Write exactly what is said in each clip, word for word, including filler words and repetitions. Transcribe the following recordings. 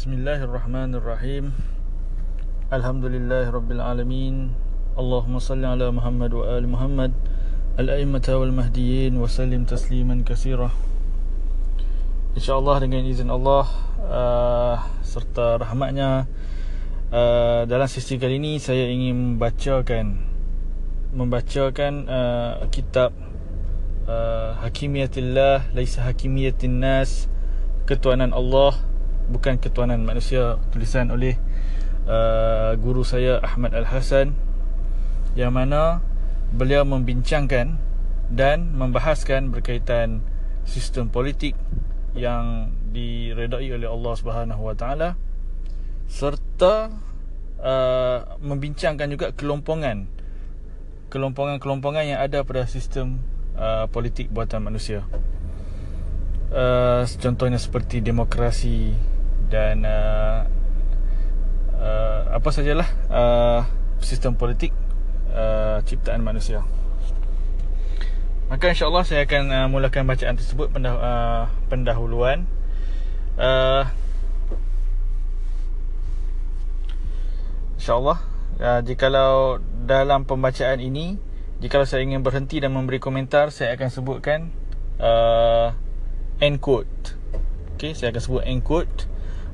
Bismillahirrahmanirrahim. Alhamdulillahirabbil alamin. Allahumma salli ala Muhammad wa ali Muhammad al-a'immata wal mahdiyyin wa sallim tasliman katsira. Insyaallah dengan izin Allah uh, serta rahmatnya, uh, dalam sesi kali ini saya ingin membacakan membacakan uh, kitab uh, Hakimiatillah Laisa Hakimiyatun Nas, Ketuanan Allah Bukan Ketuanan Manusia, tulisan oleh uh, guru saya Ahmad Al-Hasan, yang mana beliau membincangkan dan membahaskan berkaitan sistem politik yang diredai oleh Allah Subhanahu Wa Taala, serta uh, membincangkan juga kelompongan kelompongan-kelompongan yang ada pada sistem uh, politik buatan manusia, uh, contohnya seperti demokrasi dan uh, uh, apa sajalah uh, sistem politik uh, ciptaan manusia. Maka insyaAllah saya akan uh, mulakan bacaan tersebut pendah, uh, pendahuluan. uh, InsyaAllah uh, jikalau dalam pembacaan ini, jikalau saya ingin berhenti dan memberi komentar, saya akan sebutkan uh, end quote. Okay, saya akan sebut end quote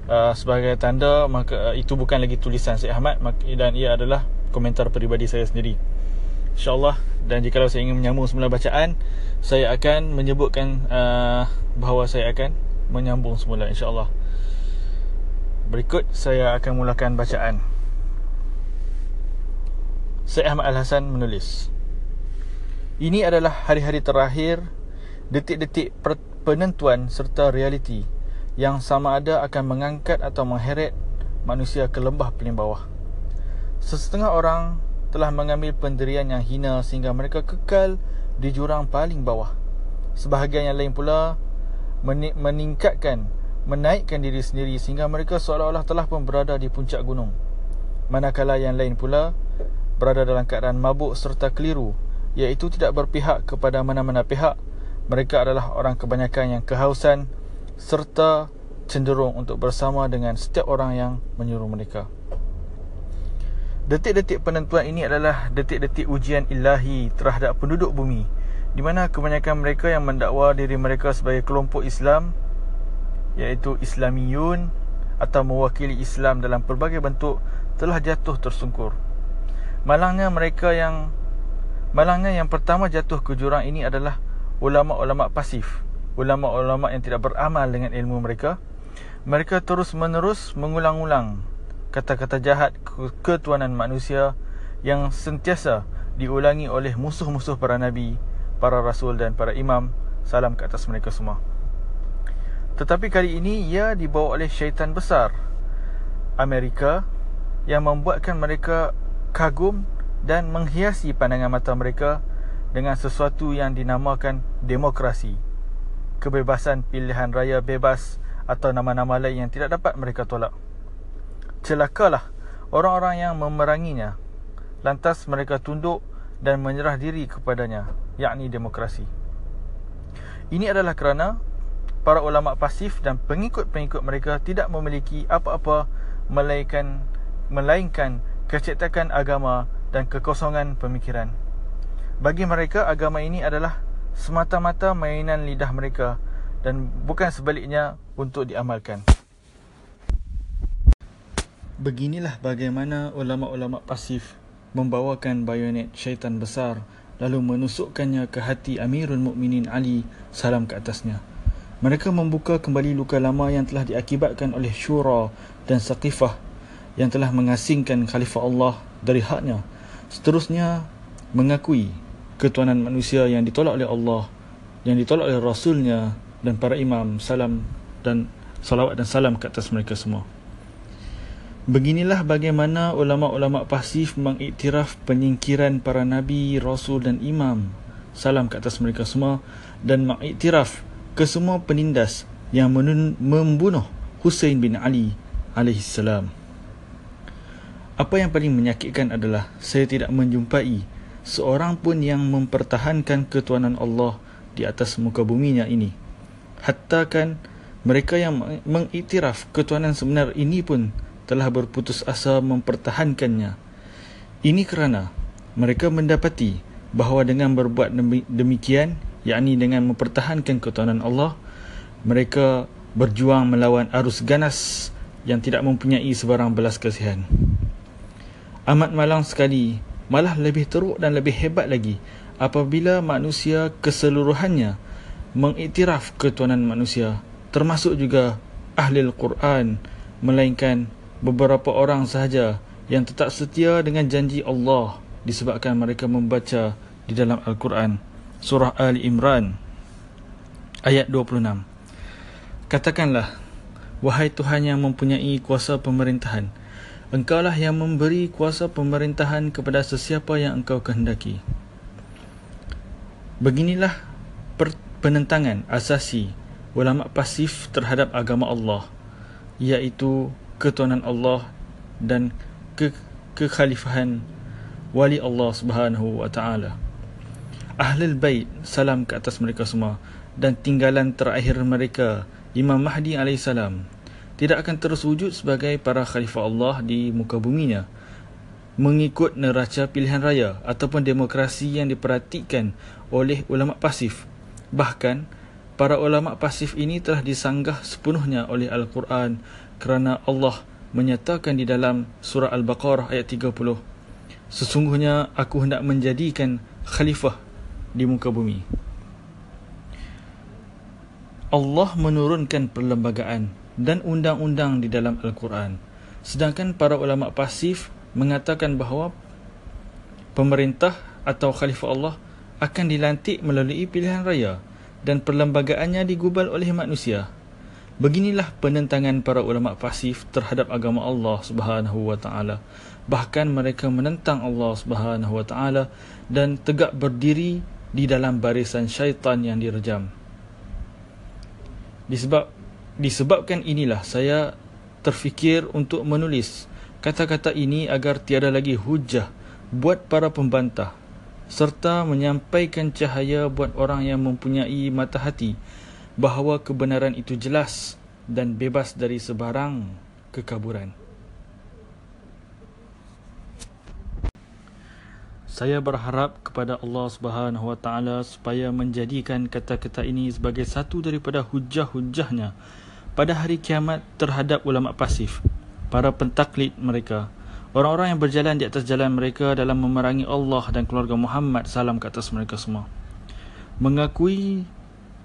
Uh, sebagai tanda maka uh, itu bukan lagi tulisan Syekh Ahmad, maka, dan ia adalah komentar peribadi saya sendiri, InsyaAllah. Dan jikalau saya ingin menyambung semula bacaan, saya akan menyebutkan uh, bahawa saya akan menyambung semula, InsyaAllah. Berikut saya akan mulakan bacaan. Syekh Ahmad Al-Hasan menulis, ini adalah hari-hari terakhir, detik-detik penentuan serta realiti yang sama ada akan mengangkat atau mengheret manusia ke lembah paling bawah. Sesetengah orang telah mengambil pendirian yang hina sehingga mereka kekal di jurang paling bawah. Sebahagian yang lain pula meningkatkan, menaikkan diri sendiri sehingga mereka seolah-olah telah pun berada di puncak gunung. Manakala yang lain pula berada dalam keadaan mabuk serta keliru, iaitu tidak berpihak kepada mana-mana pihak. Mereka adalah orang kebanyakan yang kehausan serta cenderung untuk bersama dengan setiap orang yang menyuruh mereka. Detik-detik penentuan ini adalah detik-detik ujian ilahi terhadap penduduk bumi, di mana kebanyakan mereka yang mendakwa diri mereka sebagai kelompok Islam, iaitu Islamiyun, atau mewakili Islam dalam berbagai bentuk, telah jatuh tersungkur. Malangnya mereka yang Malangnya yang pertama jatuh ke jurang ini adalah ulama-ulama pasif, ulama-ulama yang tidak beramal dengan ilmu mereka. Mereka terus-menerus mengulang-ulang kata-kata jahat ketuanan manusia yang sentiasa diulangi oleh musuh-musuh para nabi, para rasul dan para imam, salam ke atas mereka semua. Tetapi kali ini ia dibawa oleh syaitan besar Amerika, yang membuatkan mereka kagum dan menghiasi pandangan mata mereka dengan sesuatu yang dinamakan demokrasi, kebebasan pilihan raya bebas, atau nama-nama lain yang tidak dapat mereka tolak. Celakalah orang-orang yang memeranginya, lantas mereka tunduk dan menyerah diri kepadanya, yakni demokrasi. Ini adalah kerana para ulama pasif dan pengikut-pengikut mereka tidak memiliki apa-apa melainkan melainkan kecetakan agama dan kekosongan pemikiran. Bagi mereka, agama ini adalah semata-mata mainan lidah mereka dan bukan sebaliknya untuk diamalkan. Beginilah bagaimana ulama-ulama pasif membawakan bayonet syaitan besar lalu menusukkannya ke hati Amirul Mukminin Ali, salam ke atasnya. Mereka membuka kembali luka lama yang telah diakibatkan oleh Syura dan Saqifah yang telah mengasingkan Khalifah Allah dari haknya, seterusnya mengakui ketuanan manusia yang ditolak oleh Allah, yang ditolak oleh Rasulnya dan para imam, salam dan salawat dan salam ke atas mereka semua. Beginilah bagaimana ulama-ulama pasif mengiktiraf penyingkiran para nabi, rasul dan imam, salam ke atas mereka semua, dan mengiktiraf kesemua penindas yang membunuh Husain bin Ali alaihissalam. Apa yang paling menyakitkan adalah saya tidak menjumpai seorang pun yang mempertahankan ketuanan Allah di atas muka buminya ini. Hatta kan Mereka yang mengiktiraf ketuhanan sebenar ini pun telah berputus asa mempertahankannya. Ini kerana mereka mendapati bahawa dengan berbuat demikian, yakni dengan mempertahankan ketuhanan Allah, mereka berjuang melawan arus ganas yang tidak mempunyai sebarang belas kasihan. Amat malang sekali, malah lebih teruk dan lebih hebat lagi apabila manusia keseluruhannya mengiktiraf ketuhanan manusia, termasuk juga ahli Al-Quran, melainkan beberapa orang sahaja yang tetap setia dengan janji Allah disebabkan mereka membaca di dalam Al-Quran. Surah Ali Imran ayat dua puluh enam. Katakanlah, wahai Tuhan yang mempunyai kuasa pemerintahan, Engkaulah yang memberi kuasa pemerintahan kepada sesiapa yang Engkau kehendaki. Beginilah penentangan asasi ulama pasif terhadap agama Allah, iaitu ketuhanan Allah dan ke- kekhalifahan wali Allah Subhanahu wa taala. Ahlul Bayt, salam ke atas mereka semua, dan tinggalan terakhir mereka Imam Mahdi alaihissalam, tidak akan terus wujud sebagai para khalifah Allah di muka buminya, mengikut neraca pilihan raya ataupun demokrasi yang diperhatikan oleh ulama pasif. Bahkan para ulama pasif ini telah disanggah sepenuhnya oleh Al-Quran, kerana Allah menyatakan di dalam surah Al-Baqarah ayat tiga puluh, "Sesungguhnya aku hendak menjadikan khalifah di muka bumi." Allah menurunkan perlembagaan dan undang-undang di dalam Al-Quran. Sedangkan para ulama pasif mengatakan bahawa pemerintah atau khalifah Allah akan dilantik melalui pilihan raya dan perlembagaannya digubal oleh manusia. Beginilah penentangan para ulama pasif terhadap agama Allah Subhanahu wa taala. Bahkan mereka menentang Allah Subhanahu wa taala dan tegak berdiri di dalam barisan syaitan yang direjam. Disebab disebabkan inilah saya terfikir untuk menulis kata-kata ini agar tiada lagi hujah buat para pembantah, serta menyampaikan cahaya buat orang yang mempunyai mata hati bahawa kebenaran itu jelas dan bebas dari sebarang kekaburan. Saya berharap kepada Allah Subhanahu wa taala supaya menjadikan kata-kata ini sebagai satu daripada hujah-hujahnya pada hari kiamat terhadap ulama pasif, para pentaklid mereka, orang-orang yang berjalan di atas jalan mereka dalam memerangi Allah dan keluarga Muhammad, salam ke atas mereka semua, mengakui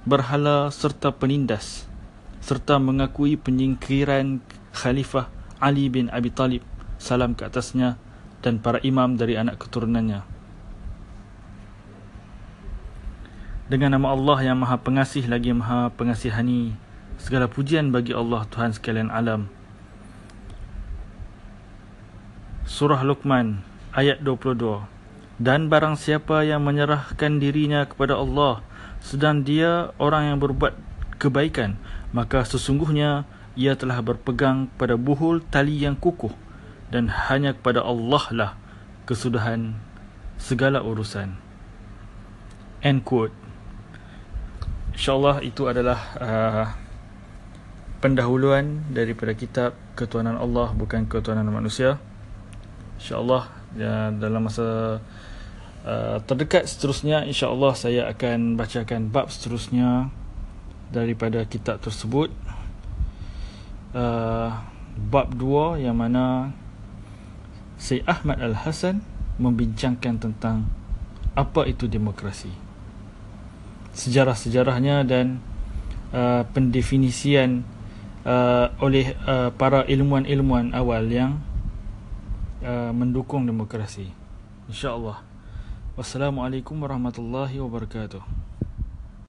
berhala serta penindas, serta mengakui penyingkiran Khalifah Ali bin Abi Talib, salam ke atasnya, dan para imam dari anak keturunannya. Dengan nama Allah yang Maha Pengasih lagi Maha Pengasihani, segala pujian bagi Allah Tuhan sekalian alam. Surah Luqman ayat dua puluh dua. Dan barang siapa yang menyerahkan dirinya kepada Allah, sedang dia orang yang berbuat kebaikan, maka sesungguhnya ia telah berpegang pada buhul tali yang kukuh, dan hanya kepada Allah lah kesudahan segala urusan. End quote. InsyaAllah itu adalah uh, pendahuluan daripada kitab Ketuanan Allah Bukan Ketuanan Manusia. InsyaAllah ya, dalam masa uh, terdekat seterusnya, InsyaAllah saya akan bacakan bab seterusnya daripada kitab tersebut, uh, bab dua, yang mana Syekh Ahmad Al-Hasan membincangkan tentang apa itu demokrasi, sejarah-sejarahnya, dan uh, pendefinisian uh, oleh uh, para ilmuwan-ilmuwan awal yang Uh, mendukung demokrasi. InsyaAllah. Wassalamualaikum warahmatullahi wabarakatuh.